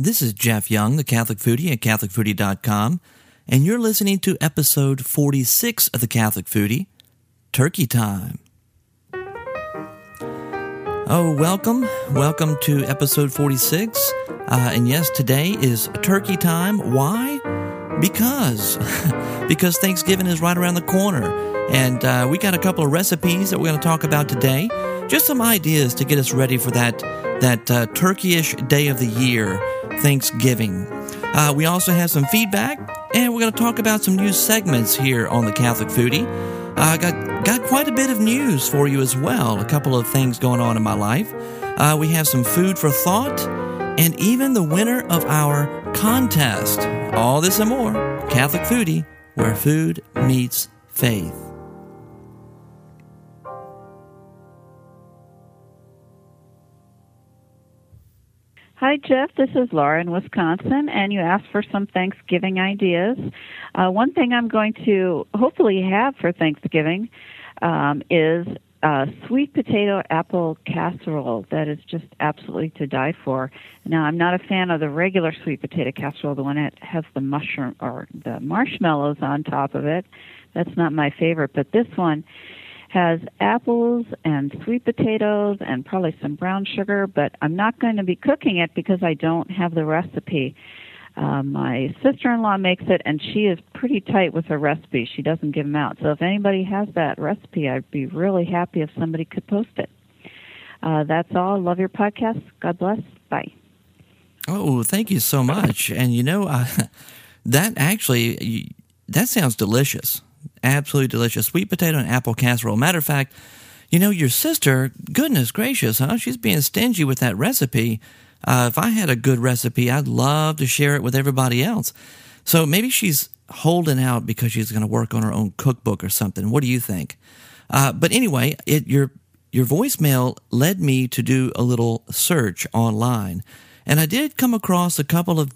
This is Jeff Young, the Catholic Foodie at CatholicFoodie.com, and you're listening to episode 46 of the Catholic Foodie, Turkey Time. Oh, welcome to episode 46, and yes, today is Turkey Time. Why? Because Thanksgiving is right around the corner, and we got a couple of recipes that we're going to talk about today. Just some ideas to get us ready for that Turkeyish day of the year. Thanksgiving. We also have some feedback, and we're going to talk about some new segments here on the Catholic Foodie. I got quite a bit of news for you as well. A couple of things going on in my life. We have some food for thought, and even the winner of our contest. All this and more. Catholic Foodie, where food meets faith. Hi, Jeff. This is Laura in Wisconsin, and you asked for some Thanksgiving ideas. One thing I'm going to hopefully have for Thanksgiving is sweet potato apple casserole. That is just absolutely to die for. Now, I'm not a fan of the regular sweet potato casserole, the one that has the mushroom or the marshmallows on top of it. That's not my favorite, but this one has apples and sweet potatoes and probably some brown sugar, but I'm not going to be cooking it because I don't have the recipe. My sister-in-law makes it, and she is pretty tight with her recipe. She doesn't give them out. So if anybody has that recipe, I'd be really happy if somebody could post it. That's all. Love your podcast. God bless. Bye. Oh, thank you so much. And, you know, that sounds delicious. Absolutely delicious. Sweet potato and apple casserole. Matter of fact, you know, your sister, goodness gracious, huh? She's being stingy with that recipe. If I had a good recipe, I'd love to share it with everybody else. So maybe she's holding out because she's going to work on her own cookbook or something. What do you think? But anyway, your voicemail led me to do a little search online. And I did come across a couple of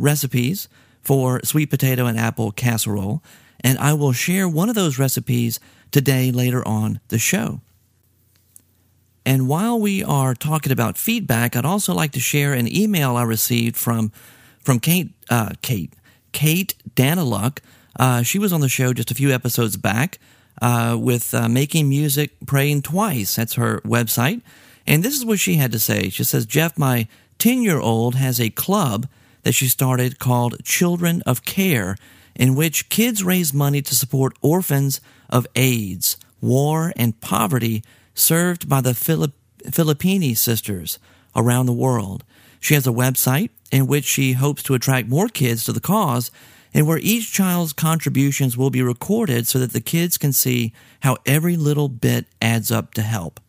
recipes for sweet potato and apple casserole. And I will share one of those recipes today later on the show. And while we are talking about feedback, I'd also like to share an email I received from Kate Daniluk. She was on the show just a few episodes back with Making Music Praying Twice. That's her website. And this is what she had to say. She says, Jeff, my 10-year-old has a club that she started called Children of Care, in which kids raise money to support orphans of AIDS, war, and poverty served by the Filipini sisters around the world. She has a website in which she hopes to attract more kids to the cause and where each child's contributions will be recorded so that the kids can see how every little bit adds up to help.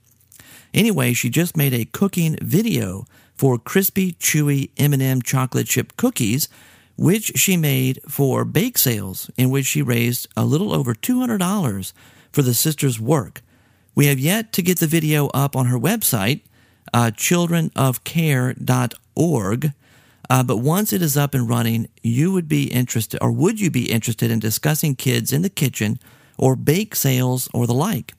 Anyway, she just made a cooking video for crispy, chewy M&M chocolate chip cookies, which she made for bake sales, in which she raised a little over $200 for the sisters' work. We have yet to get the video up on her website, childrenofcare.org, but once it is up and running, would you be interested in discussing kids in the kitchen or bake sales or the like?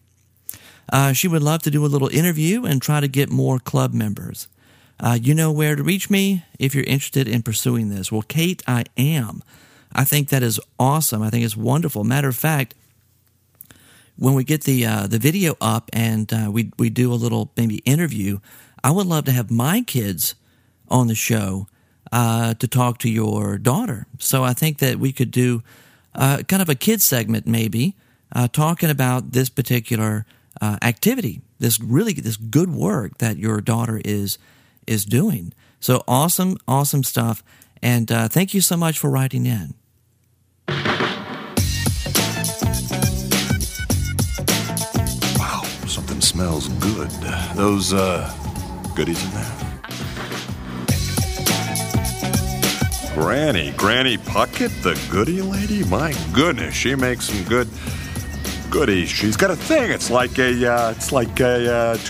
She would love to do a little interview and try to get more club members. You know where to reach me if you're interested in pursuing this. Well, Kate, I am. I think that is awesome. I think it's wonderful. Matter of fact, when we get the video up and we do a little maybe interview, I would love to have my kids on the show to talk to your daughter. So I think that we could do kind of a kids segment maybe talking about this particular activity, this good work that your daughter is doing. So awesome stuff, and thank you so much for writing in. Wow, something smells good. Those goodies in there. Granny Puckett, the goodie lady? My goodness, she makes some good goodies. She's got a thing. It's like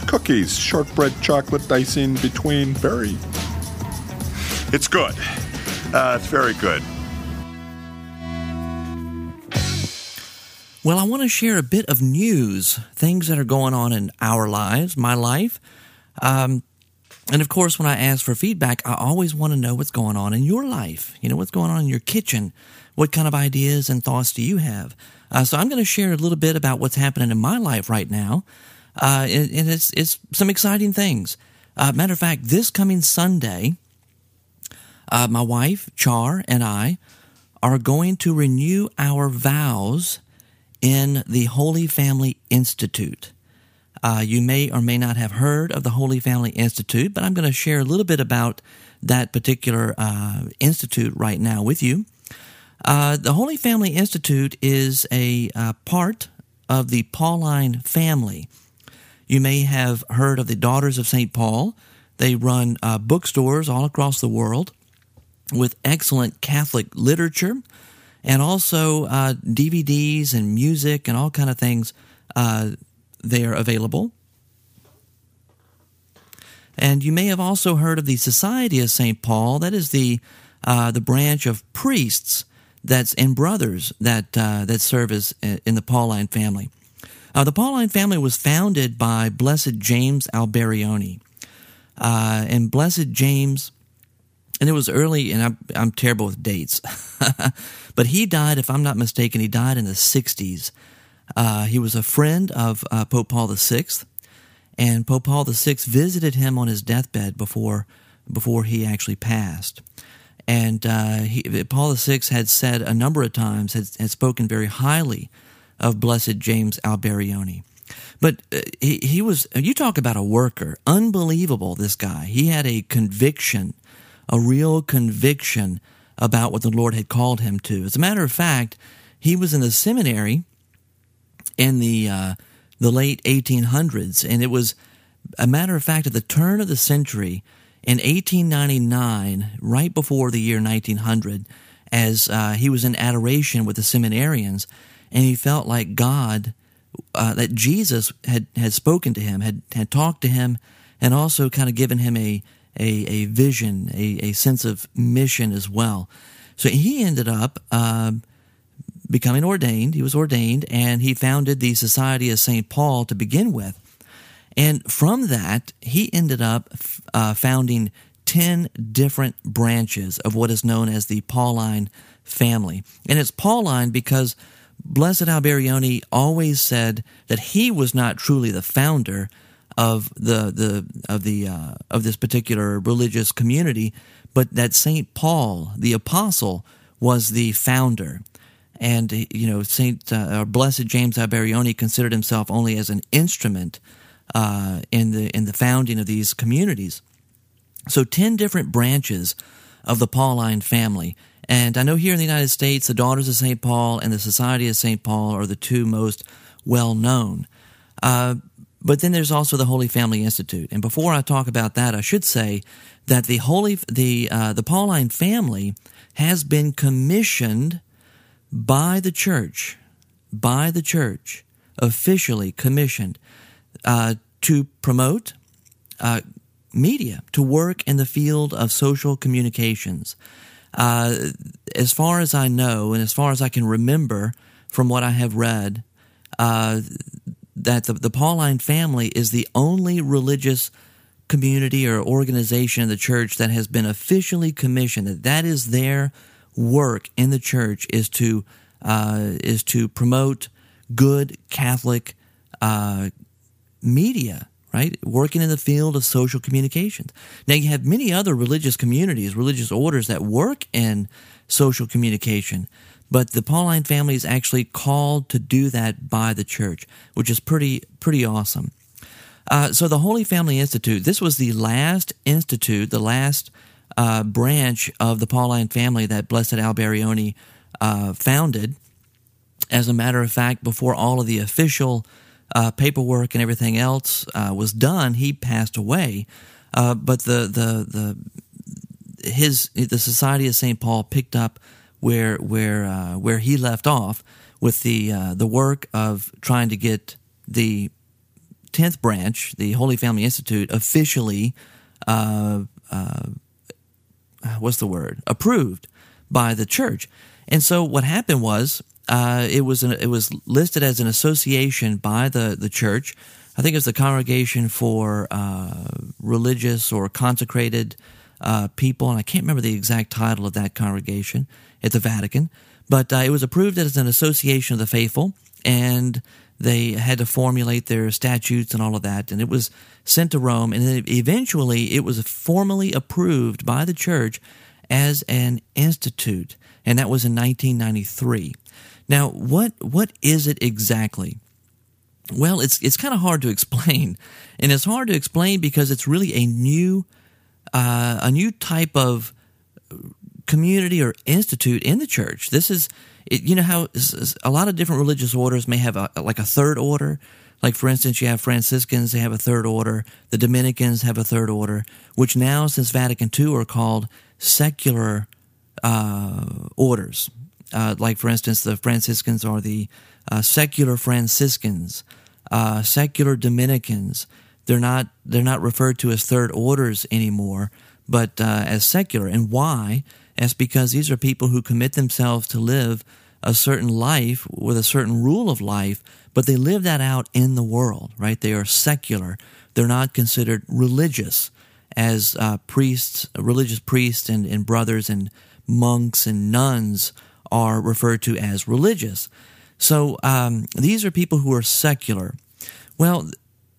cookies, shortbread, chocolate icing between. Very. It's good. It's very good. Well, I want to share a bit of news, things that are going on in our lives, my life. And of course, when I ask for feedback, I always want to know what's going on in your life. You know, what's going on in your kitchen? What kind of ideas and thoughts do you have? So I'm going to share a little bit about what's happening in my life right now. And it's some exciting things. Matter of fact, this coming Sunday, my wife, Char, and I are going to renew our vows in the Holy Family Institute. You may or may not have heard of the Holy Family Institute, but I'm going to share a little bit about that particular institute right now with you. The Holy Family Institute is a part of the Pauline family. You may have heard of the Daughters of St. Paul. They run bookstores all across the world with excellent Catholic literature and also DVDs and music and all kind of things. They are available. And you may have also heard of the Society of St. Paul. That is the branch of priests and brothers that serve in the Pauline family. The Pauline family was founded by Blessed James Alberione. And Blessed James, and it was early, and I'm terrible with dates, but he died, if I'm not mistaken, he died in the 60s. He was a friend of Pope Paul VI, and Pope Paul VI visited him on his deathbed before he actually passed. And Paul VI had said a number of times, had spoken very highly of Blessed James Alberione. But he was, you talk about a worker, unbelievable, this guy. He had a conviction, a real conviction about what the Lord had called him to. As a matter of fact, he was in the seminary in the late 1800s, and it was a matter of fact at the turn of the century in 1899, right before the year 1900, as he was in adoration with the seminarians, and he felt like God, that Jesus had spoken to him, had talked to him, and also kind of given him a vision, a sense of mission as well. So he ended up becoming ordained. He was ordained, and he founded the Society of St. Paul to begin with. And from that, he ended up founding 10 different branches of what is known as the Pauline family. And it's Pauline because Blessed Alberione always said that he was not truly the founder of of this particular religious community, but that St. Paul, the apostle, was the founder. And you know, Blessed James Alberione considered himself only as an instrument in the founding of these communities. So 10 different branches of the Pauline family. And I know here in the United States, the Daughters of St. Paul and the Society of St. Paul are the two most well-known. But then there's also the Holy Family Institute. And before I talk about that, I should say that the Pauline family has been commissioned by the church, officially commissioned to promote media, to work in the field of social communications. As far as I know, and as far as I can remember from what I have read, that the Pauline family is the only religious community or organization in the church that has been officially commissioned. That is their work in the church, is to promote good Catholic media. Right? Working in the field of social communications. Now, you have many other religious communities, religious orders that work in social communication, but the Pauline family is actually called to do that by the church, which is pretty awesome. So the Holy Family Institute, this was the last institute, the last branch of the Pauline family that Blessed Alberione founded. As a matter of fact, before all of the official paperwork and everything else was done, he passed away. But the Society of St. Paul picked up where he left off with the work of trying to get the 10th branch, the Holy Family Institute, officially approved by the church. And so what happened was, it was listed as an association by the church I think it was the Congregation for Religious or Consecrated People, and I can't remember the exact title of that congregation at the Vatican, but it was approved as an association of the faithful, and they had to formulate their statutes and all of that, and it was sent to Rome, and then eventually it was formally approved by the church as an institute, and that was in 1993. Now, what is it exactly? Well, it's kind of hard to explain, and it's hard to explain because it's really a new type of community or institute in the church. This is, you know how a lot of different religious orders may have a third order. Like, for instance, you have Franciscans, they have a third order. The Dominicans have a third order, which now, since Vatican II, are called secular orders. Like, for instance, the Franciscans are the secular Franciscans, secular Dominicans. They're not referred to as third orders anymore, but as secular. And why? That's because these are people who commit themselves to live a certain life with a certain rule of life, but they live that out in the world, right? They are secular. They're not considered religious as priests, religious priests and brothers and monks and nuns are referred to as religious. So these are people who are secular. Well,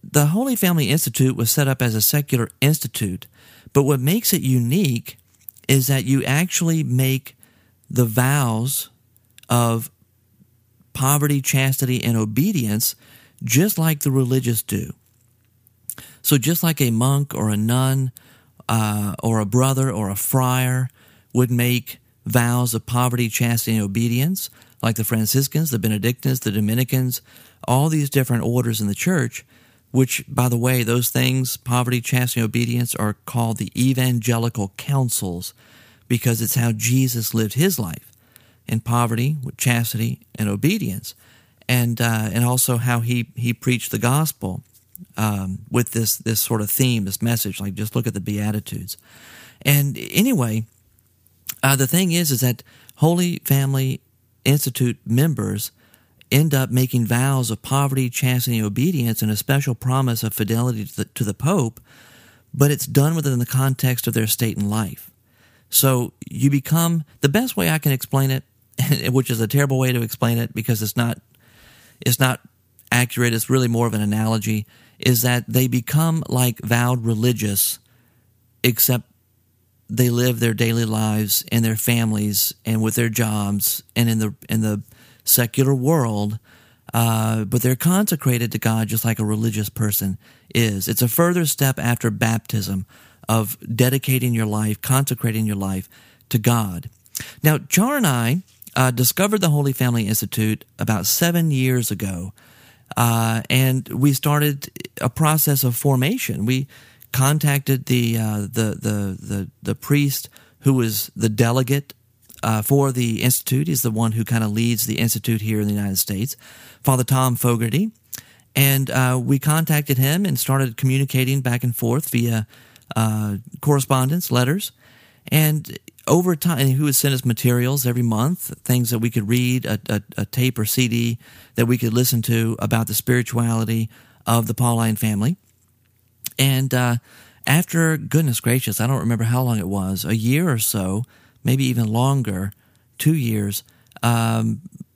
the Holy Family Institute was set up as a secular institute, but what makes it unique is that you actually make the vows of poverty, chastity, and obedience just like the religious do. So just like a monk or a nun or a brother or a friar would make vows of poverty, chastity, and obedience, like the Franciscans, the Benedictines, the Dominicans, all these different orders in the church, which, by the way, those things, poverty, chastity, and obedience, are called the evangelical counsels because it's how Jesus lived his life, in poverty, with chastity, and obedience, and also how he preached the gospel with this sort of theme, this message, like just look at the Beatitudes. And anyway, the thing is that Holy Family Institute members end up making vows of poverty, chastity, and obedience and a special promise of fidelity to the Pope, but it's done within the context of their state and life. So you become, the best way I can explain it, which is a terrible way to explain it because it's not accurate, it's really more of an analogy, is that they become like vowed religious, except they live their daily lives and their families and with their jobs and in the secular world, but they're consecrated to God just like a religious person is. It's a further step after baptism of dedicating your life, consecrating your life to God. Now, Char and I discovered the Holy Family Institute about 7 years ago, and we started a process of formation. We contacted the priest who was the delegate for the Institute. He's the one who kind of leads the Institute here in the United States, Father Tom Fogarty. And we contacted him and started communicating back and forth via correspondence, letters. And over time, and he would send us materials every month, things that we could read, a tape or CD that we could listen to about the spirituality of the Pauline family. And after, goodness gracious, I don't remember how long it was, a year or so, maybe even longer, 2 years,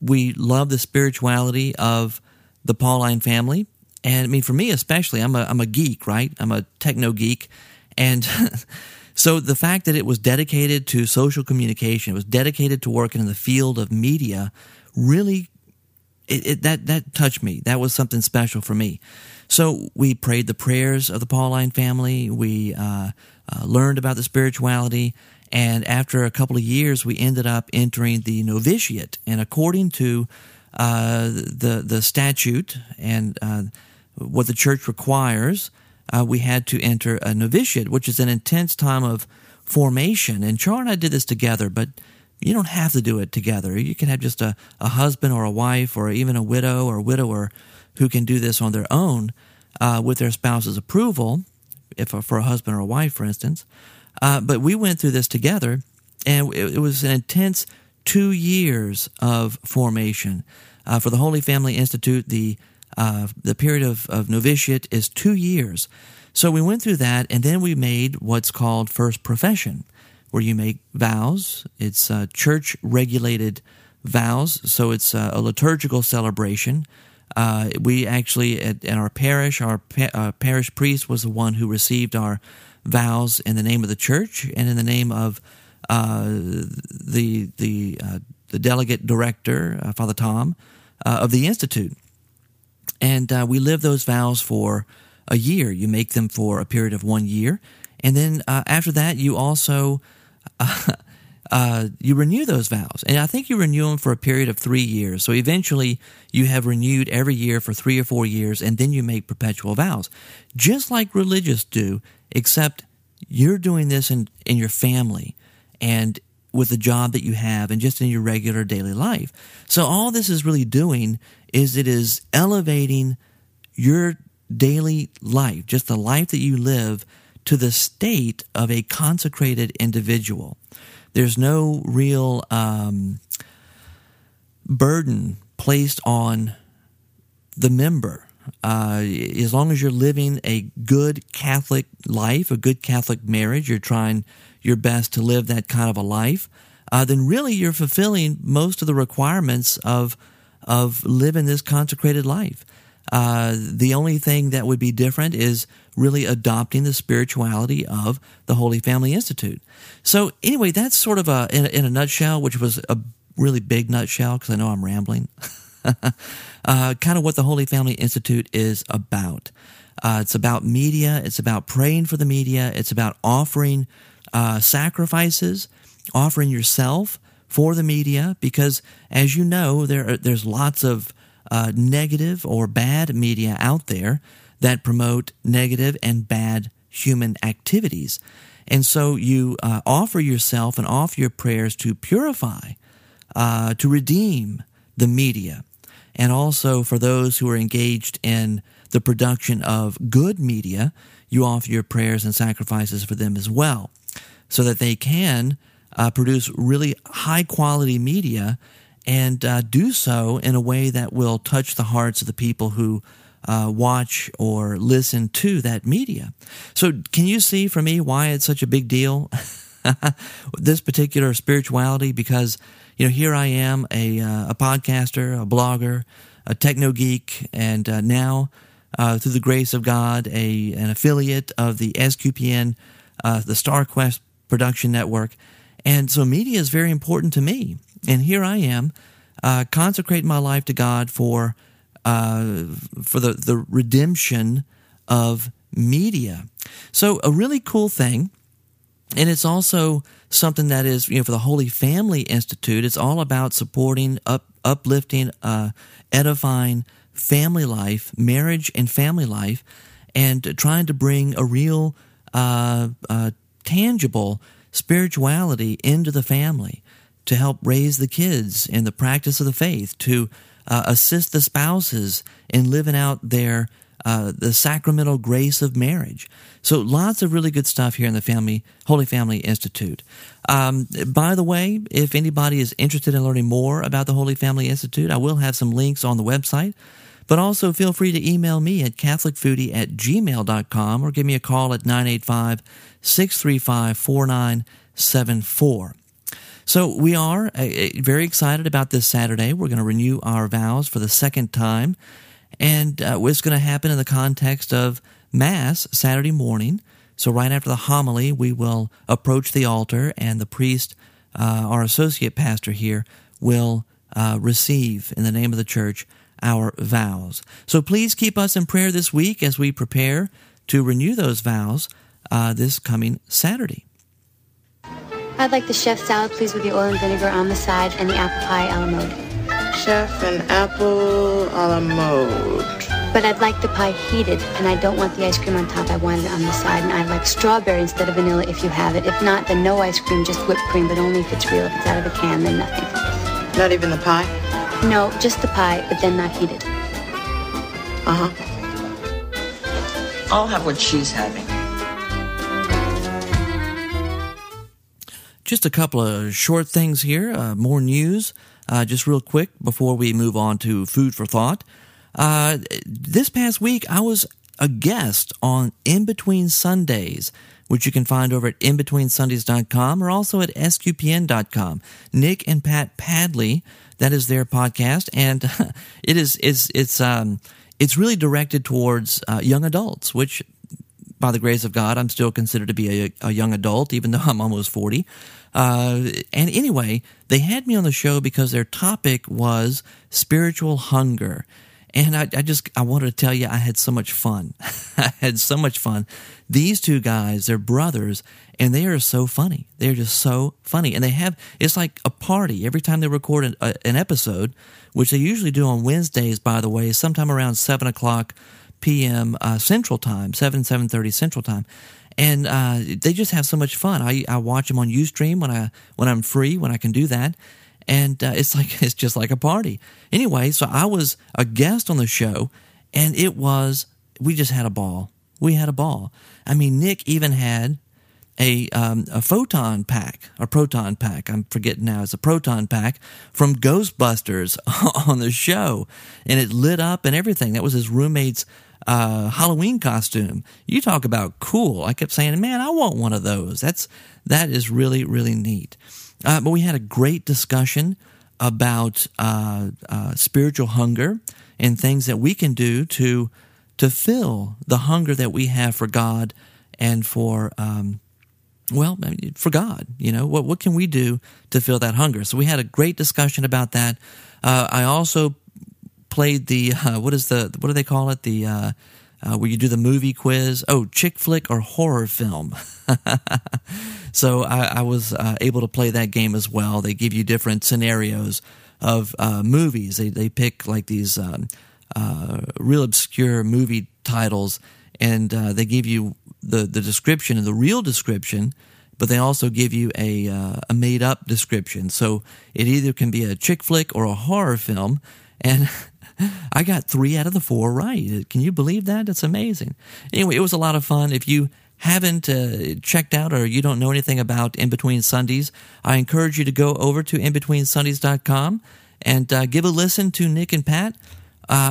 we love the spirituality of the Pauline family. And I mean, for me especially, I'm a geek, right? I'm a techno geek. And so the fact that it was dedicated to social communication, it was dedicated to working in the field of media, really, that touched me. That was something special for me. So we prayed the prayers of the Pauline family. We learned about the spirituality. And after a couple of years, we ended up entering the novitiate. And according to the statute and what the church requires, we had to enter a novitiate, which is an intense time of formation. And Char and I did this together, but you don't have to do it together. You can have just a husband or a wife or even a widow or widower who can do this on their own with their spouse's approval, if for a husband or a wife, for instance. But we went through this together, and it was an intense 2 years of formation. For the Holy Family Institute, the The period of novitiate is 2 years. So we went through that, and then we made what's called first profession, where you make vows. It's church-regulated vows, so it's a liturgical celebration. We actually, at our parish, our parish priest was the one who received our vows in the name of the church and in the name of the delegate director, Father Tom, of the Institute. And we live those vows for a year. You make them for a period of 1 year. And then after that, you also you renew those vows. And I think you renew them for a period of 3 years. So eventually, you have renewed every year for 3 or 4 years, and then you make perpetual vows. Just like religious do, except you're doing this in your family and with the job that you have and just in your regular daily life. So all this is really doing is it is elevating your daily life, just the life that you live, to the state of a consecrated individual. There's no real burden placed on the member. As long as you're living a good Catholic life, a good Catholic marriage, you're trying your best to live that kind of a life, then really you're fulfilling most of the requirements of living this consecrated life. The only thing that would be different is really adopting the spirituality of the Holy Family Institute. So anyway, that's sort of in a nutshell, which was a really big nutshell because I know I'm rambling, kind of what the Holy Family Institute is about. It's about media. It's about praying for the media. It's about offering sacrifices, offering yourself for the media, because as you know, there's lots of negative or bad media out there that promote negative and bad human activities. And so you offer yourself and offer your prayers to purify, to redeem the media, and also for those who are engaged in the production of good media, you offer your prayers and sacrifices for them as well, so that they can produce really high-quality media and do so in a way that will touch the hearts of the people who watch or listen to that media. So can you see for me why it's such a big deal, this particular spirituality? Because, you know, here I am, a podcaster, a blogger, a techno geek, and now, through the grace of God, an affiliate of the SQPN, the StarQuest production network. And so media is very important to me. And here I am, consecrating my life to God for the redemption of media. So a really cool thing, and it's also something that is, you know, for the Holy Family Institute, it's all about supporting, uplifting, edifying family life, marriage and family life, and trying to bring a real tangible spirituality into the family, to help raise the kids in the practice of the faith, to assist the spouses in living out their the sacramental grace of marriage. So lots of really good stuff here in the Holy Family Institute. By the way, if anybody is interested in learning more about the Holy Family Institute, I will have some links on the website. But also feel free to email me at CatholicFoodie@gmail.com or give me a call at 985-635-4974. So we are very excited about this Saturday. We're going to renew our vows for the second time, and it's going to happen in the context of Mass Saturday morning. So right after the homily, we will approach the altar, and the priest, our associate pastor here, will receive, in the name of the church, our vows. So please keep us in prayer this week as we prepare to renew those vows this coming Saturday. I'd like the chef salad, please, with the oil and vinegar on the side and the apple pie a la mode. Chef and apple a la mode. But I'd like the pie heated, and I don't want the ice cream on top. I want it on the side, and I'd like strawberry instead of vanilla if you have it. If not, then no ice cream, just whipped cream, but only if it's real. If it's out of a can, then nothing. Not even the pie? No, just the pie, but then not heated. Uh-huh. I'll have what she's having. Just a couple of short things here, more news, just real quick before we move on to food for thought. This past week, I was a guest on In Between Sundays, which you can find over at InBetweenSundays.com or also at SQPN.com. Nick and Pat Padley, that is their podcast, and it's really directed towards young adults, which, by the grace of God, I'm still considered to be a young adult, even though I'm almost 40. And anyway, they had me on the show because their topic was spiritual hunger. And I wanted to tell you, I had so much fun. I had so much fun. These two guys, they're brothers, and they are so funny. They're just so funny. And they have, it's like a party every time they record an episode, which they usually do on Wednesdays, by the way, sometime around 7 o'clock p.m. Central Time, 7:30 Central Time. And they just have so much fun. I watch them on Ustream when I'm free, when I can do that. And it's just like a party. Anyway, so I was a guest on the show, and we just had a ball. We had a ball. I mean, Nick even had a photon pack, a proton pack. I'm forgetting now. It's a proton pack from Ghostbusters on the show, and it lit up and everything. That was his roommate's Halloween costume. You talk about cool. I kept saying, man, I want one of those. That is really, really neat. But we had a great discussion about spiritual hunger and things that we can do to fill the hunger that we have for God and for God. You know, what can we do to fill that hunger? So we had a great discussion about that. I also played the what do they call it? The where you do the movie quiz. Oh, chick flick or horror film. So I was able to play that game as well. They give you different scenarios of movies. They pick like these real obscure movie titles, and they give you the description and the real description, but they also give you a made-up description. So it either can be a chick flick or a horror film, and I got 3 out of the 4 right. Can you believe that? That's amazing. Anyway, it was a lot of fun. If you haven't checked out or you don't know anything about In Between Sundays, I encourage you to go over to InBetweenSundays.com and give a listen to Nick and Pat,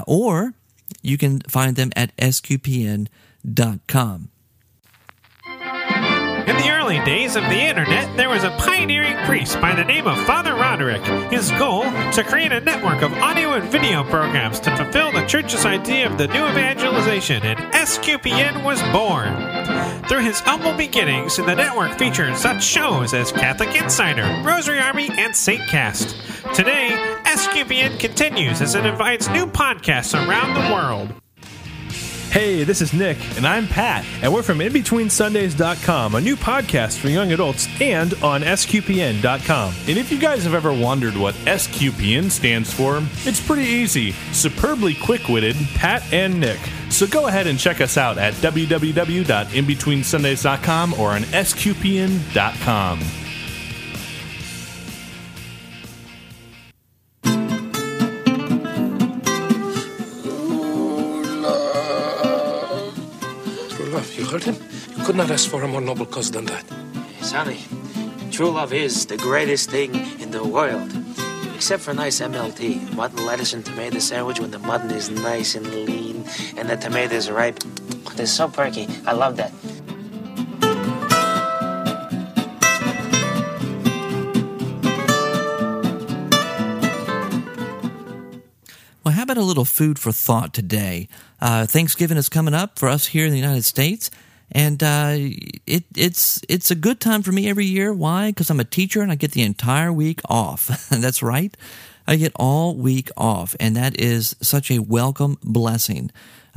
or you can find them at SQPN.com. In the early days of the internet, there was a pioneering priest by the name of Father Roderick. His goal, to create a network of audio and video programs to fulfill the church's idea of the new evangelization, and SQPN was born. Through his humble beginnings, the network featured such shows as Catholic Insider, Rosary Army, and SaintCast. Today, SQPN continues as it invites new podcasts around the world. Hey, this is Nick, and I'm Pat, and we're from InBetweenSundays.com, a new podcast for young adults, and on SQPN.com. And if you guys have ever wondered what SQPN stands for, it's pretty easy. Superbly quick-witted, Pat and Nick. So go ahead and check us out at www.InBetweenSundays.com or on SQPN.com. Heard him? You could not ask for a more noble cause than that. Sonny, true love is the greatest thing in the world. Except for nice MLT, mutton, lettuce, and tomato sandwich when the mutton is nice and lean and the tomatoes are ripe. They're so perky. I love that. Well, how about a little food for thought today? Thanksgiving is coming up for us here in the United States, and it's a good time for me every year. Why? Because I'm a teacher and I get the entire week off. That's right. I get all week off, and that is such a welcome blessing.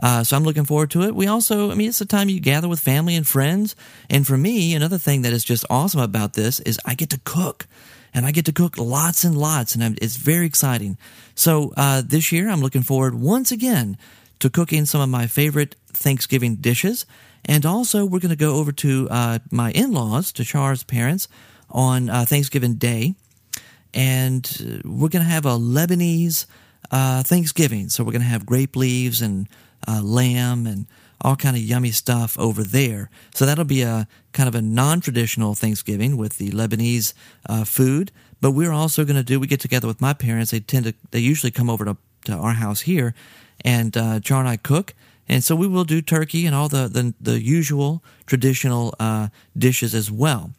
So I'm looking forward to it. We also, it's the time you gather with family and friends. And for me, another thing that is just awesome about this is I get to cook. And I get to cook lots and lots, and it's very exciting. So this year, I'm looking forward once again to cooking some of my favorite Thanksgiving dishes. And also, we're going to go over to my in-laws, to Char's parents, on Thanksgiving Day. And we're going to have a Lebanese Thanksgiving. So we're going to have grape leaves and lamb and all kind of yummy stuff over there. So that'll be a kind of a non-traditional Thanksgiving with the Lebanese food. But we're also going to we get together with my parents. They usually come over to our house here, and Char and I cook. And so we will do turkey and all the usual traditional dishes as well.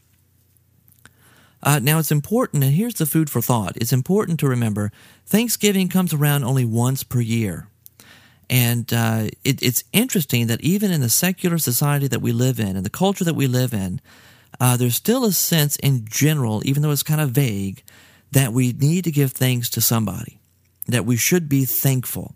Now, it's important, and here's the food for thought. It's important to remember Thanksgiving comes around only once per year. And it's interesting that even in the secular society that we live in and the culture that we live in, there's still a sense in general, even though it's kind of vague, that we need to give thanks to somebody, that we should be thankful.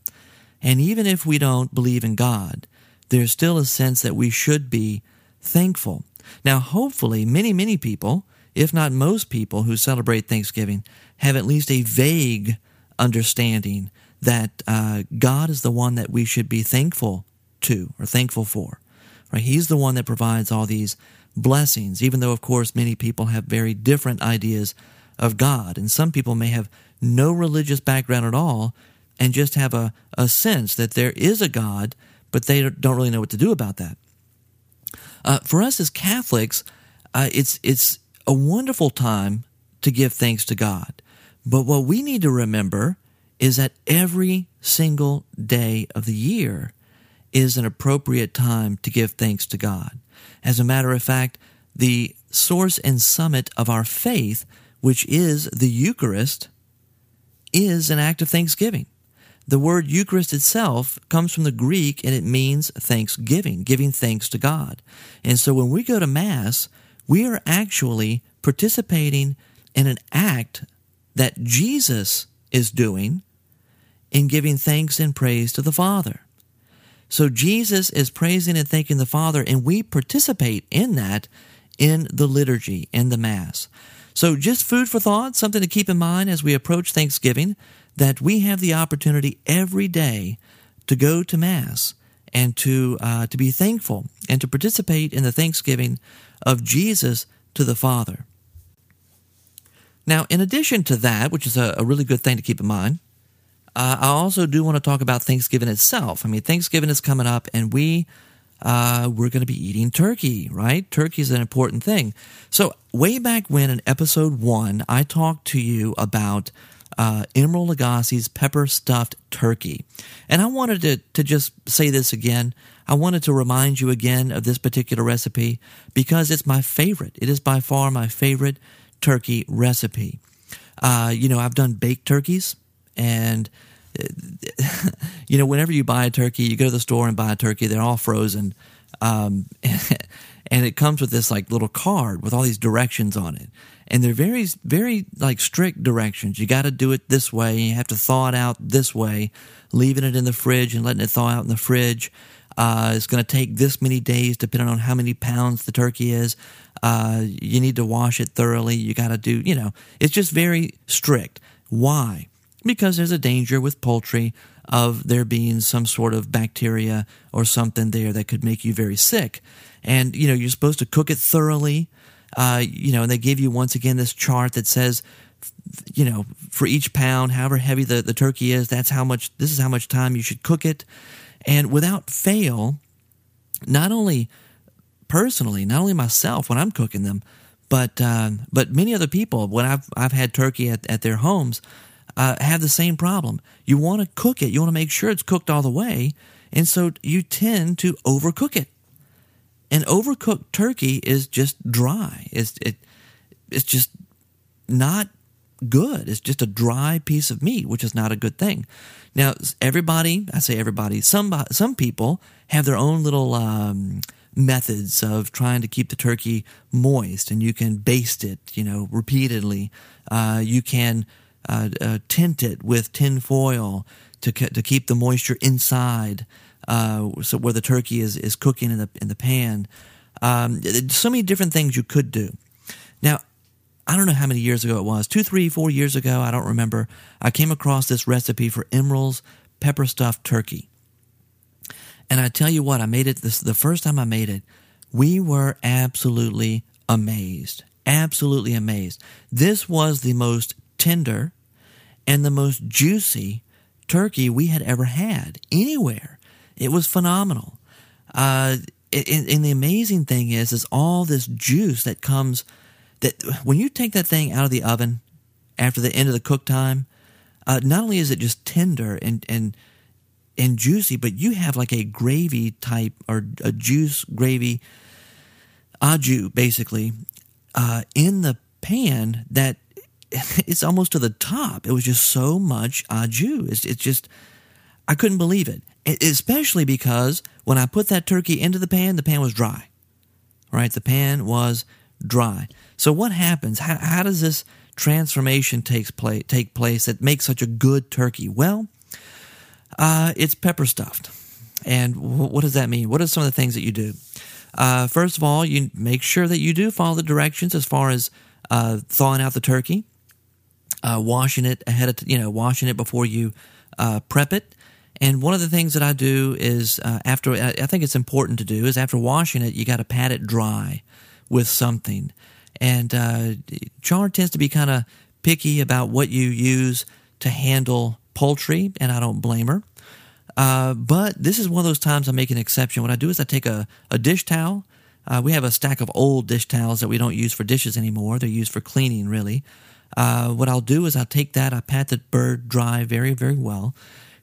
And even if we don't believe in God, there's still a sense that we should be thankful. Now, hopefully, many, many people, if not most people who celebrate Thanksgiving, have at least a vague understanding that God is the one that we should be thankful to or thankful for. Right? He's the one that provides all these blessings, even though, of course, many people have very different ideas of God. And some people may have no religious background at all and just have a sense that there is a God, but they don't really know what to do about that. For us as Catholics, it's a wonderful time to give thanks to God. But what we need to remember is that every single day of the year is an appropriate time to give thanks to God. As a matter of fact, the source and summit of our faith, which is the Eucharist, is an act of thanksgiving. The word Eucharist itself comes from the Greek, and it means thanksgiving, giving thanks to God. And so when we go to Mass, we are actually participating in an act that Jesus is doing in giving thanks and praise to the Father. So Jesus is praising and thanking the Father, and we participate in that in the liturgy, in the Mass. So just food for thought, something to keep in mind as we approach Thanksgiving, that we have the opportunity every day to go to Mass and to be thankful and to participate in the thanksgiving of Jesus to the Father. Now, in addition to that, which is a really good thing to keep in mind, I also do want to talk about Thanksgiving itself. I mean, Thanksgiving is coming up, and we're going to be eating turkey, right? Turkey is an important thing. So way back when, in episode 1, I talked to you about Emeril Lagasse's pepper-stuffed turkey. And I wanted to just say this again. I wanted to remind you again of this particular recipe because it's my favorite. It is by far my favorite turkey recipe. I've done baked turkeys, and whenever you buy a turkey, you go to the store and buy a turkey, they're all frozen, and it comes with this like little card with all these directions on it, and they're very, very like strict directions. You got to do it this way, you have to thaw it out this way, leaving it in the fridge and letting it thaw out in the fridge. It's going to take this many days, depending on how many pounds the turkey is. You need to wash it thoroughly. You got to do, it's just very strict. Why? Because there's a danger with poultry of there being some sort of bacteria or something there that could make you very sick. And, you're supposed to cook it thoroughly. And they give you, once again, this chart that says, for each pound, however heavy the turkey is, this is how much time you should cook it. And without fail, not only personally, not only myself when I'm cooking them, but many other people, when I've had turkey at their homes, have the same problem. You want to cook it. You want to make sure it's cooked all the way, and so you tend to overcook it. An overcooked turkey is just dry. It's just not good. It's just a dry piece of meat, which is not a good thing. Now, some people have their own little methods of trying to keep the turkey moist, and you can baste it, repeatedly. You can tint it with tin foil to keep the moisture inside, so where the turkey is cooking in the pan. So many different things you could do. Now, I don't know how many years ago it was, 2, 3, 4 years ago, I don't remember, I came across this recipe for Emeril's pepper-stuffed turkey. And I tell you what, I made it, the first time I made it, we were absolutely amazed. Absolutely amazed. This was the most tender and the most juicy turkey we had ever had anywhere. It was phenomenal. And the amazing thing is all this juice that comes that when you take that thing out of the oven after the end of the cook time, not only is it just tender and and juicy, but you have like a gravy type or a juice gravy au jus basically in the pan that it's almost to the top. It was just so much au jus. It's just I couldn't believe it, especially because when I put that turkey into the pan was dry. Right? The pan was dry. So what happens? How does this transformation take place that makes such a good turkey? Well, it's pepper stuffed. And what does that mean? What are some of the things that you do? First of all, you make sure that you do follow the directions as far as thawing out the turkey, washing it before you prep it. And one of the things that I do is I think it's important to do is after washing it, you got to pat it dry with something. And Char tends to be kind of picky about what you use to handle poultry, and I don't blame her. But this is one of those times I make an exception. What I do is I take a dish towel. We have a stack of old dish towels that we don't use for dishes anymore. They're used for cleaning, really. What I'll do is I'll take that, I pat the bird dry very, very well.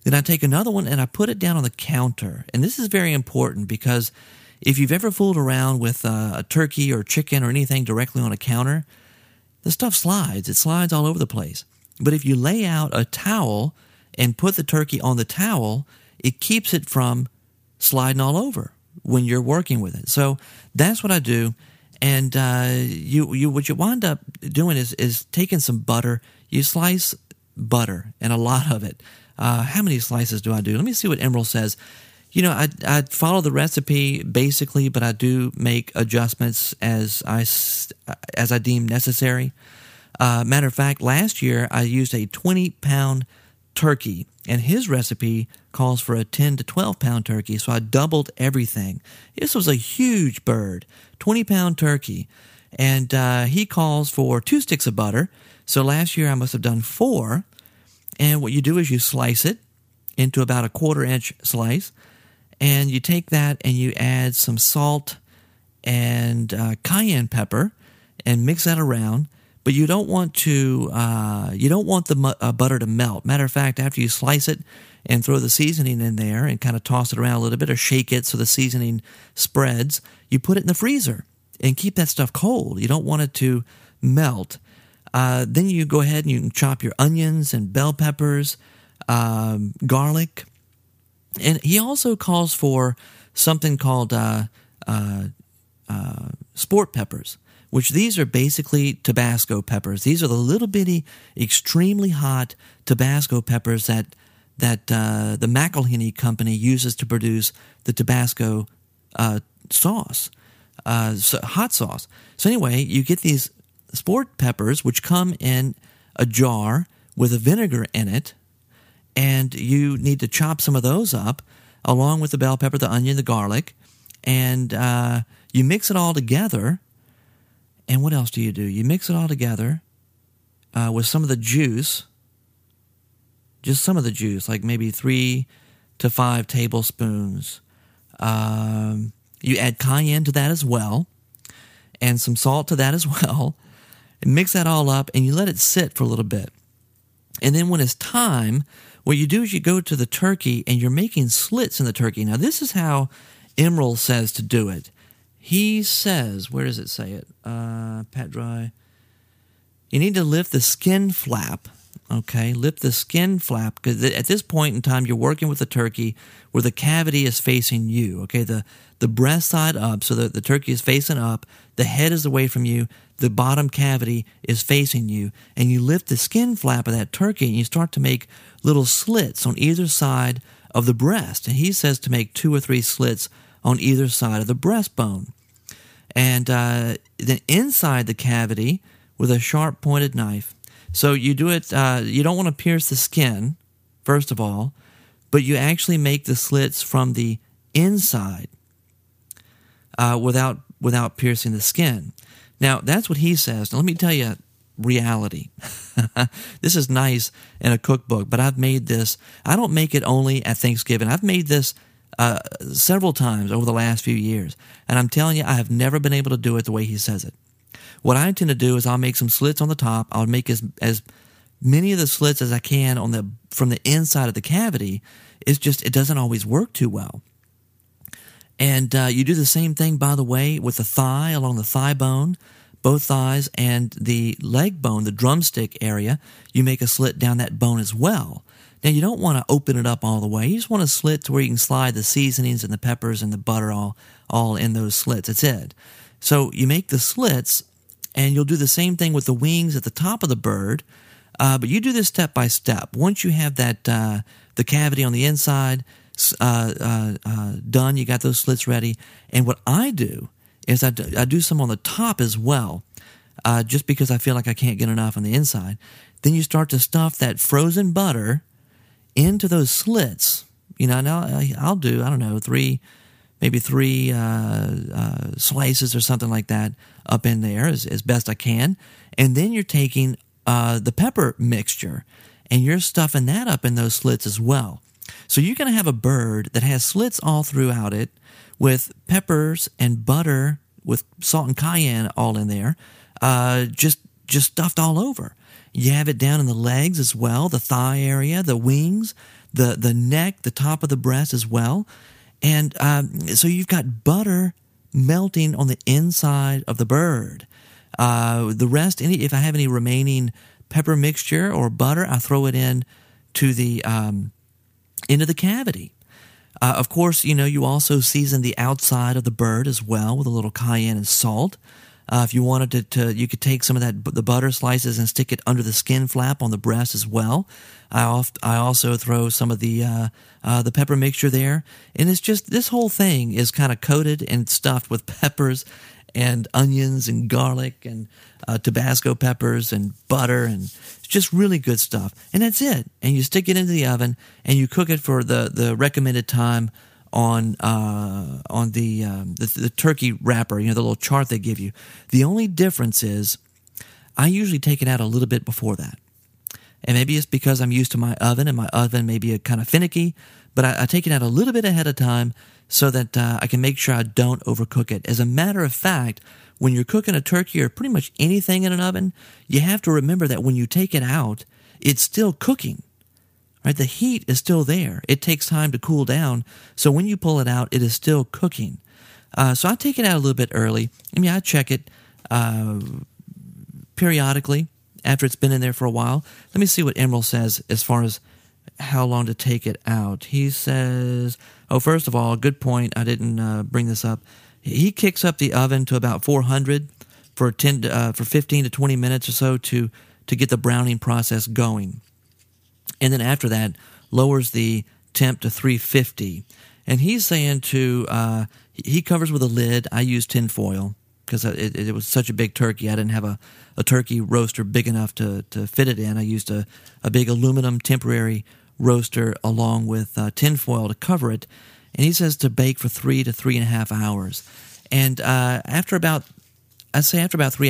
Then I take another one and I put it down on the counter. And this is very important because if you've ever fooled around with a turkey or chicken or anything directly on a counter, the stuff slides. It slides all over the place. But if you lay out a towel and put the turkey on the towel, it keeps it from sliding all over when you're working with it. So that's what I do. And what you wind up doing is taking some butter. You slice butter and a lot of it. How many slices do I do? Let me see what Emerald says. You know, I follow the recipe basically, but I do make adjustments as I deem necessary. Matter of fact, last year I used a 20-pound turkey, and his recipe calls for a 10 to 12-pound turkey, so I doubled everything. This was a huge bird, 20-pound turkey, and he calls for 2 sticks of butter, so last year I must have done 4. And what you do is you slice it into about a 1/4-inch slice, and you take that and you add some salt and cayenne pepper and mix that around. But you don't want to the butter to melt. Matter of fact, after you slice it and throw the seasoning in there and kind of toss it around a little bit or shake it so the seasoning spreads, you put it in the freezer and keep that stuff cold. You don't want it to melt. Then you go ahead and you can chop your onions and bell peppers, garlic. And he also calls for something called sport peppers, which these are basically Tabasco peppers. These are the little bitty, extremely hot Tabasco peppers that the McElhenney Company uses to produce the Tabasco sauce, hot sauce. So anyway, you get these sport peppers, which come in a jar with a vinegar in it, and you need to chop some of those up along with the bell pepper, the onion, the garlic, and you mix it all together. And what else do? You mix it all together with some of the juice, just some of the juice, like maybe 3 to 5 tablespoons. You add cayenne to that as well and some salt to that as well. And mix that all up and you let it sit for a little bit. And then when it's time, what you do is you go to the turkey and you're making slits in the turkey. Now, this is how Emerald says to do it. He says, where does it say it? Pat dry. You need to lift the skin flap, okay? Lift the skin flap, because at this point in time, you're working with the turkey where the cavity is facing you, okay? The breast side up, so that the turkey is facing up, the head is away from you, the bottom cavity is facing you, and you lift the skin flap of that turkey, and you start to make little slits on either side of the breast. And he says to make 2 or 3 slits on either side of the breastbone. And then inside the cavity with a sharp pointed knife. So you do it, you don't want to pierce the skin, first of all, but you actually make the slits from the inside without piercing the skin. Now, that's what he says. Now, let me tell you reality. This is nice in a cookbook, but I've made this. I don't make it only at Thanksgiving. I've made this several times over the last few years, and I'm telling you, I have never been able to do it the way he says it. What I intend to do is I'll make some slits on the top. I'll make as many of the slits as I can from the inside of the cavity It's just, it doesn't always work too well. And you do the same thing, by the way, with the thigh, along the thigh bone, both thighs, and the leg bone, the drumstick area. You make a slit down that bone as well. Now, you don't want to open it up all the way. You just want a slit to where you can slide the seasonings and the peppers and the butter all in those slits. That's it. So you make the slits, and you'll do the same thing with the wings at the top of the bird, but you do this step by step. Once you have that the cavity on the inside done, you got those slits ready. And what I do is I do some on the top as well, just because I feel like I can't get enough on the inside. Then you start to stuff that frozen butter into those slits. You know, now I'll do, I don't know, three slices or something like that up in there as best I can. And then you're taking the pepper mixture and you're stuffing that up in those slits as well. So you're going to have a bird that has slits all throughout it with peppers and butter with salt and cayenne all in there, just stuffed all over. You have it down in the legs as well, the thigh area, the wings, the neck, the top of the breast as well. And so you've got butter melting on the inside of the bird. The rest, if I have any remaining pepper mixture or butter, I throw it in to the into the cavity. Of course, you know, you also season the outside of the bird as well with a little cayenne and salt. If you wanted to, you could take some of the butter slices and stick it under the skin flap on the breast as well. I also throw some of the pepper mixture there, and it's just this whole thing is kind of coated and stuffed with peppers and onions and garlic and Tabasco peppers and butter, and it's just really good stuff. And that's it. And you stick it into the oven and you cook it for the recommended time on the turkey wrapper, you know, the little chart they give you. The only difference is I usually take it out a little bit before that. And maybe it's because I'm used to my oven, and my oven may be kind of finicky, but I take it out a little bit ahead of time so that I can make sure I don't overcook it. As a matter of fact, when you're cooking a turkey or pretty much anything in an oven, you have to remember that when you take it out, it's still cooking. Right, the heat is still there. It takes time to cool down. So when you pull it out, it is still cooking. So I take it out a little bit early. I mean, I check it periodically after it's been in there for a while. Let me see what Emerald says as far as how long to take it out. He says, oh, first of all, good point. I didn't bring this up. He kicks up the oven to about 400 for 15 to 20 minutes or so to get the browning process going. And then after that, lowers the temp to 350. And he's saying he covers with a lid. I use tin foil because it was such a big turkey. I didn't have a turkey roaster big enough to fit it in. I used a big aluminum temporary roaster along with tin foil to cover it. And he says to bake for 3 to 3.5 hours. And after about 3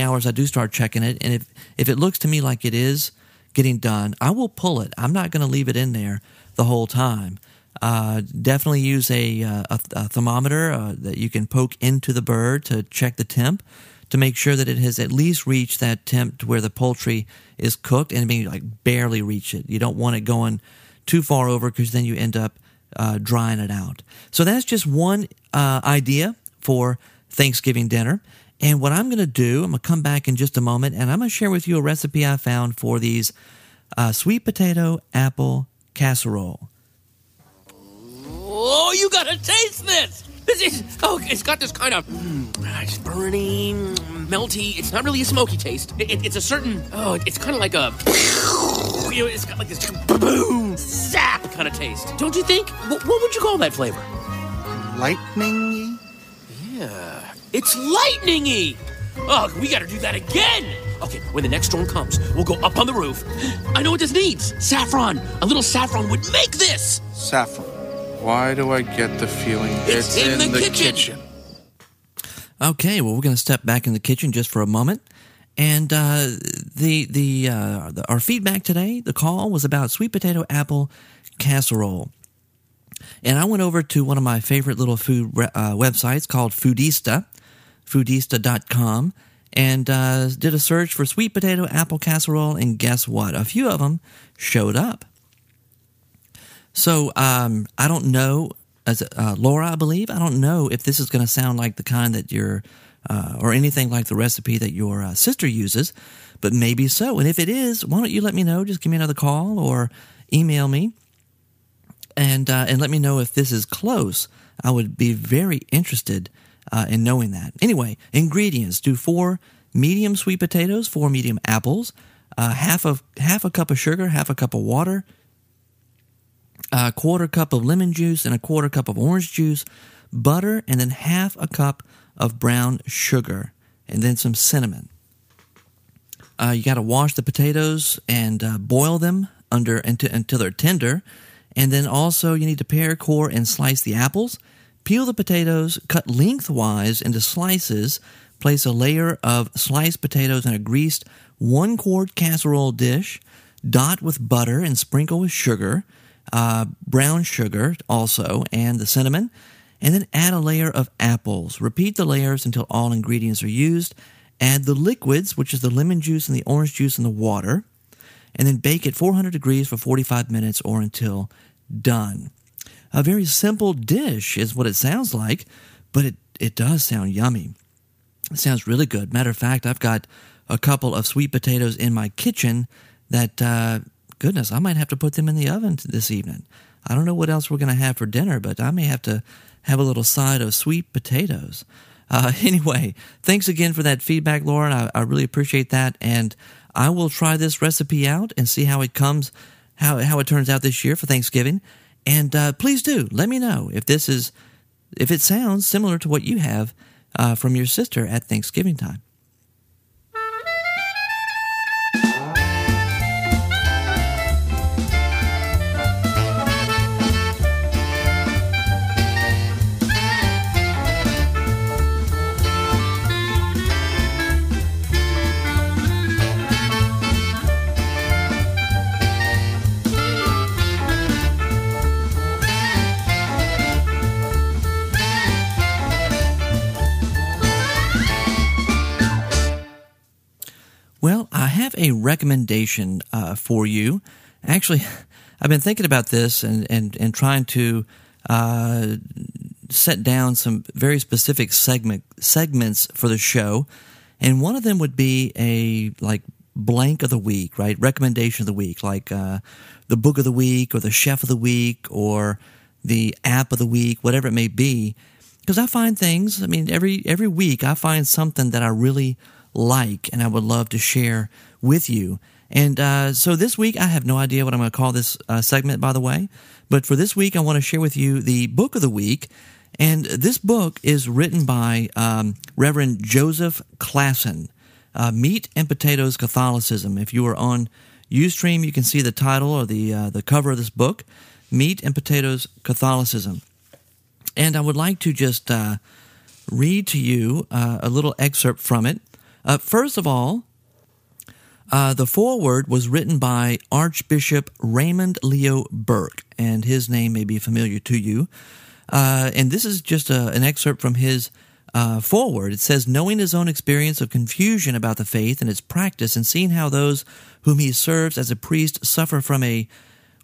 hours, I do start checking it. And if it looks to me like it is getting done, I will pull it. I'm not going to leave it in there the whole time. Definitely use a thermometer that you can poke into the bird to check the temp to make sure that it has at least reached that temp to where the poultry is cooked, and maybe like barely reach it. You don't want it going too far over because then you end up drying it out. So that's just one idea for Thanksgiving dinner. And what I'm going to do, I'm going to come back in just a moment, and I'm going to share with you a recipe I found for these sweet potato apple casserole. Oh, you got to taste this! It's got this kind of it's burning, melty. It's not really a smoky taste. It's a certain, it's kind of like a, you know, it's got like this boom, zap kind of taste. Don't you think? What would you call that flavor? Lightning-y? Yeah. It's lightning-y! Oh, we gotta do that again! Okay, when the next storm comes, we'll go up on the roof. I know what this needs! Saffron! A little saffron would make this! Saffron. Why do I get the feeling it's in the kitchen? Okay, well, we're gonna step back in the kitchen just for a moment. And our feedback today, the call, was about sweet potato apple casserole. And I went over to one of my favorite little food websites called Foodista. Foodista.com, and did a search for sweet potato apple casserole, and guess what? A few of them showed up. So I don't know, as Laura, I believe, I don't know if this is going to sound like the kind that you're or anything like the recipe that your sister uses, but maybe so. And if it is, why don't you let me know? Just give me another call or email me and let me know if this is close. I would be very interested in knowing that. Anyway, ingredients: do 4 medium sweet potatoes, 4 medium apples, half a cup of sugar, half a cup of water, a quarter cup of lemon juice, and a quarter cup of orange juice, butter, and then half a cup of brown sugar, and then some cinnamon. You got to wash the potatoes and boil them until they're tender, and then also you need to pare, core, and slice the apples. Peel the potatoes, cut lengthwise into slices. Place a layer of sliced potatoes in a greased 1-quart casserole dish. Dot with butter and sprinkle with sugar, brown sugar also, and the cinnamon. And then add a layer of apples. Repeat the layers until all ingredients are used. Add the liquids, which is the lemon juice and the orange juice and the water. And then bake at 400 degrees for 45 minutes or until done. A very simple dish is what it sounds like, but it does sound yummy. It sounds really good. Matter of fact, I've got a couple of sweet potatoes in my kitchen that, goodness, I might have to put them in the oven this evening. I don't know what else we're going to have for dinner, but I may have to have a little side of sweet potatoes. Anyway, thanks again for that feedback, Lauren. I really appreciate that, and I will try this recipe out and see how it comes, how it turns out this year for Thanksgiving. And please do let me know if this is, if it sounds similar to what you have from your sister at Thanksgiving time. Well, I have a recommendation for you. Actually, I've been thinking about this and trying to set down some very specific segments for the show, and one of them would be a blank of the week, right? Recommendation of the week, like the book of the week or the chef of the week or the app of the week, whatever it may be. Because I find things. I mean, every week I find something that I really like, and I would love to share with you. And so this week, I have no idea what I'm going to call this segment, by the way, but for this week, I want to share with you the book of the week. And this book is written by Reverend Joseph Classen, Meat and Potatoes Catholicism. If you are on Ustream, you can see the title or the cover of this book, Meat and Potatoes Catholicism. And I would like to just read to you a little excerpt from it. First of all, the foreword was written by Archbishop Raymond Leo Burke, and his name may be familiar to you. And this is just an excerpt from his foreword. It says, knowing his own experience of confusion about the faith and its practice, and seeing how those whom he serves as a priest suffer from a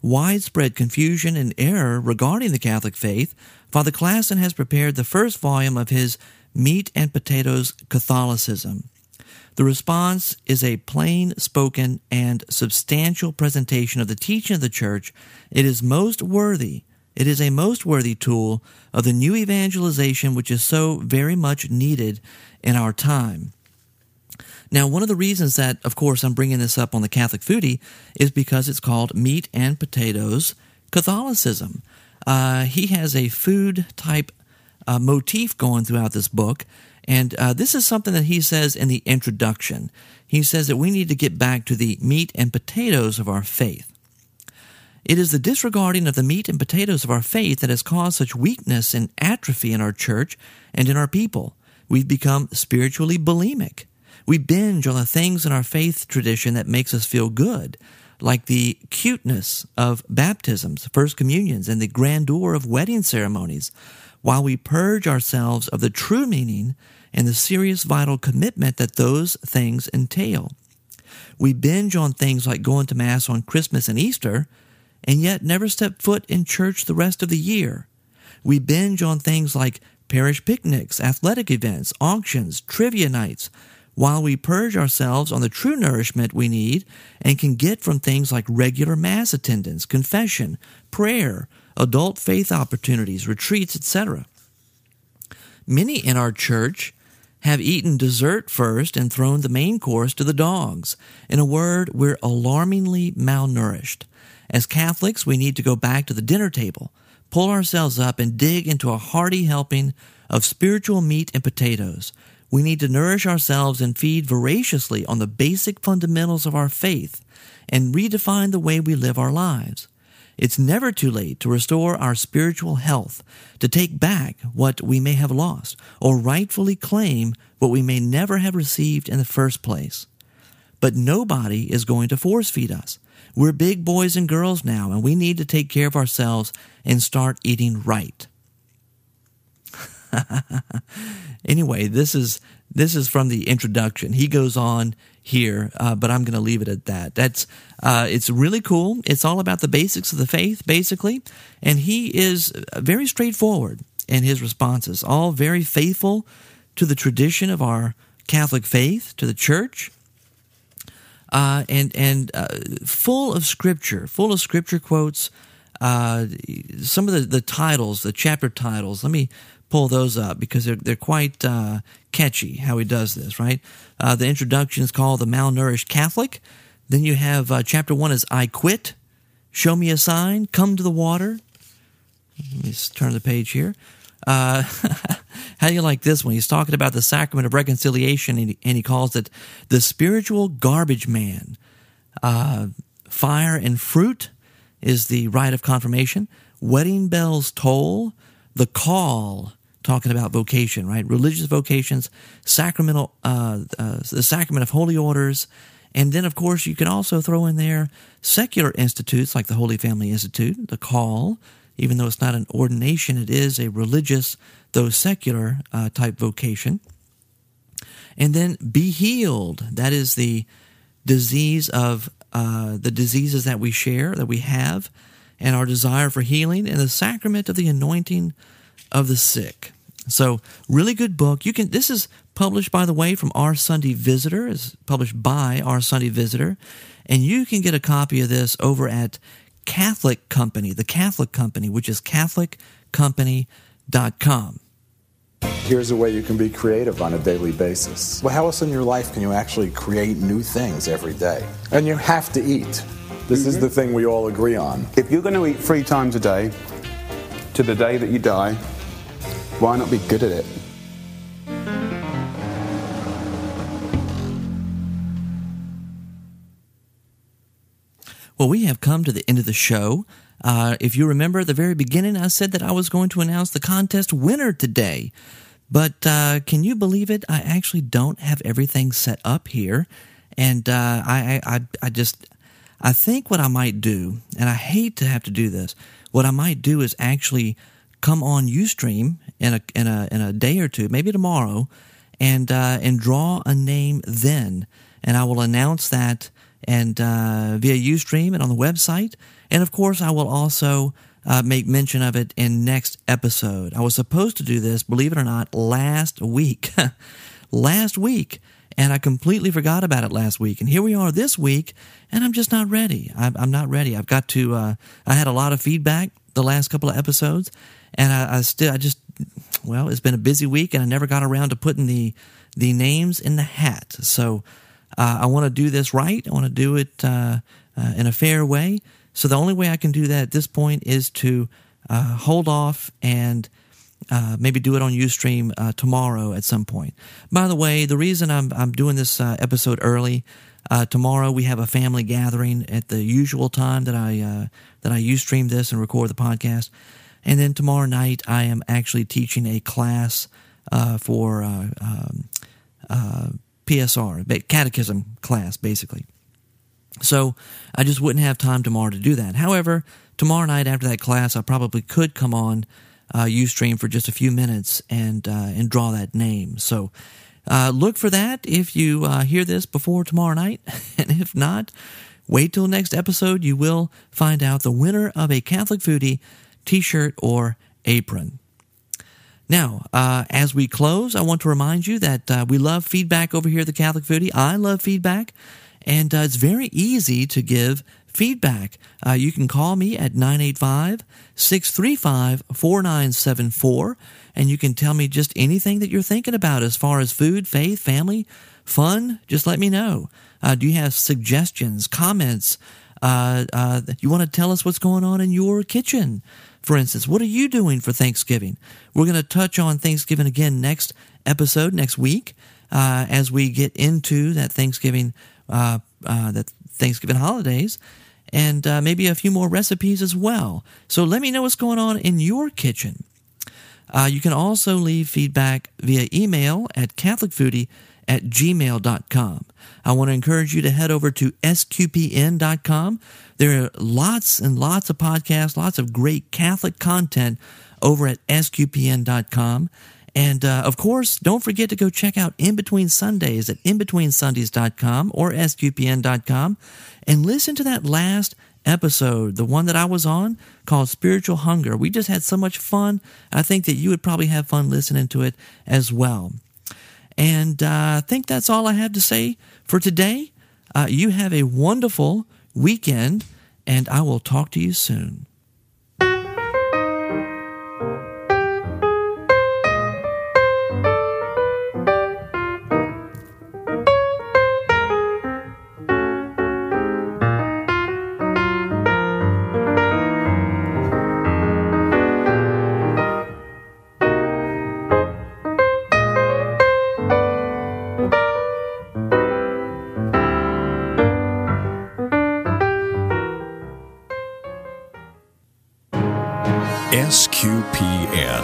widespread confusion and error regarding the Catholic faith, Father Classen has prepared the first volume of his Meat and Potatoes Catholicism. The response is a plain-spoken and substantial presentation of the teaching of the Church. It is a most worthy tool of the new evangelization which is so very much needed in our time. Now, one of the reasons that, of course, I'm bringing this up on the Catholic Foodie is because it's called Meat and Potatoes Catholicism. He has a food-type motif going throughout this book. And this is something that he says in the introduction. He says that we need to get back to the meat and potatoes of our faith. It is the disregarding of the meat and potatoes of our faith that has caused such weakness and atrophy in our church and in our people. We've become spiritually bulimic. We binge on the things in our faith tradition that makes us feel good, like the cuteness of baptisms, first communions, and the grandeur of wedding ceremonies, while we purge ourselves of the true meaning and the serious vital commitment that those things entail. We binge on things like going to Mass on Christmas and Easter and yet never step foot in church the rest of the year. We binge on things like parish picnics, athletic events, auctions, trivia nights, while we purge ourselves on the true nourishment we need and can get from things like regular mass attendance, confession, prayer, adult faith opportunities, retreats, etc. Many in our church have eaten dessert first and thrown the main course to the dogs. In a word, we're alarmingly malnourished. As Catholics, we need to go back to the dinner table, pull ourselves up, and dig into a hearty helping of spiritual meat and potatoes. We need to nourish ourselves and feed voraciously on the basic fundamentals of our faith and redefine the way we live our lives. It's never too late to restore our spiritual health, to take back what we may have lost, or rightfully claim what we may never have received in the first place. But nobody is going to force feed us. We're big boys and girls now, and we need to take care of ourselves and start eating right. Anyway, this is from the introduction. He goes on here, but I'm going to leave it at that. It's really cool. It's all about the basics of the faith, basically. And he is very straightforward in his responses, all very faithful to the tradition of our Catholic faith, to the Church. And full of scripture quotes. Some of the titles, the chapter titles, let me pull those up because they're quite catchy how he does this, right? The introduction is called The Malnourished Catholic. Then you have chapter 1 is I Quit, Show Me a Sign, Come to the Water. Let me just turn the page here. How do you like this one? He's talking about the sacrament of reconciliation, and he calls it the spiritual garbage man. Fire and Fruit is the rite of confirmation. Wedding Bells Toll, The Call, talking about vocation, right? Religious vocations, sacramental, the sacrament of holy orders. And then, of course, you can also throw in there secular institutes like the Holy Family Institute, The Call. Even though it's not an ordination, it is a religious, though secular, type vocation. And then Be Healed. That is the disease of the diseases that we share, that we have, and our desire for healing, and the sacrament of the anointing of the sick. So, really good book. This is published, by the way, from Our Sunday Visitor. It's published by Our Sunday Visitor, and you can get a copy of this over at Catholic Company, the Catholic Company, which is CatholicCompany.com. Here's a way you can be creative on a daily basis. Well, how else in your life can you actually create new things every day? And you have to eat. This is the thing we all agree on. If you're going to eat 3 times a day, to the day that you die, why not be good at it? Well, we have come to the end of the show. If you remember at the very beginning, I said that I was going to announce the contest winner today. But can you believe it? I actually don't have everything set up here. And I think what I might do, and I hate to have to do this, what I might do is actually come on Ustream in a day or two, maybe tomorrow, and draw a name then. And I will announce that and via Ustream and on the website. And, of course, I will also make mention of it in next episode. I was supposed to do this, believe it or not, last week. And I completely forgot about it last week. And here we are this week, and I'm just not ready. I'm not ready. I've got to I had a lot of feedback the last couple of episodes, and I it's been a busy week, and I never got around to putting the names in the hat. So I want to do this right. I want to do it in a fair way. So the only way I can do that at this point is to hold off and maybe do it on Ustream tomorrow at some point. By the way, the reason I'm doing this episode early, tomorrow we have a family gathering at the usual time that I Ustream this and record the podcast. And then tomorrow night I am actually teaching a class for PSR, catechism class, basically. So I just wouldn't have time tomorrow to do that. However, tomorrow night after that class, I probably could come on Ustream for just a few minutes and draw that name. So Look for that if you hear this before tomorrow night, and if not, wait till next episode. You will find out the winner of a Catholic Foodie t-shirt or apron. Now, as we close, I want to remind you that we love feedback over here at the Catholic Foodie. I love feedback, and it's very easy to give feedback. You can call me at 985-635-4974, and you can tell me just anything that you're thinking about as far as food, faith, family, fun. Just let me know. Do you have suggestions, comments? You want to tell us what's going on in your kitchen? For instance, what are you doing for Thanksgiving? We're going to touch on Thanksgiving again next episode, next week, as we get into that Thanksgiving Thanksgiving holidays, and maybe a few more recipes as well. So let me know what's going on in your kitchen. You can also leave feedback via email at catholicfoodie@gmail.com. I want to encourage you to head over to sqpn.com. There are lots and lots of podcasts, lots of great Catholic content over at sqpn.com. And, of course, don't forget to go check out In Between Sundays at inbetweensundays.com or sqpn.com, and listen to that last episode, the one that I was on called Spiritual Hunger. We just had so much fun. I think that you would probably have fun listening to it as well. And I think that's all I have to say for today. You have a wonderful weekend, and I will talk to you soon. SQPN,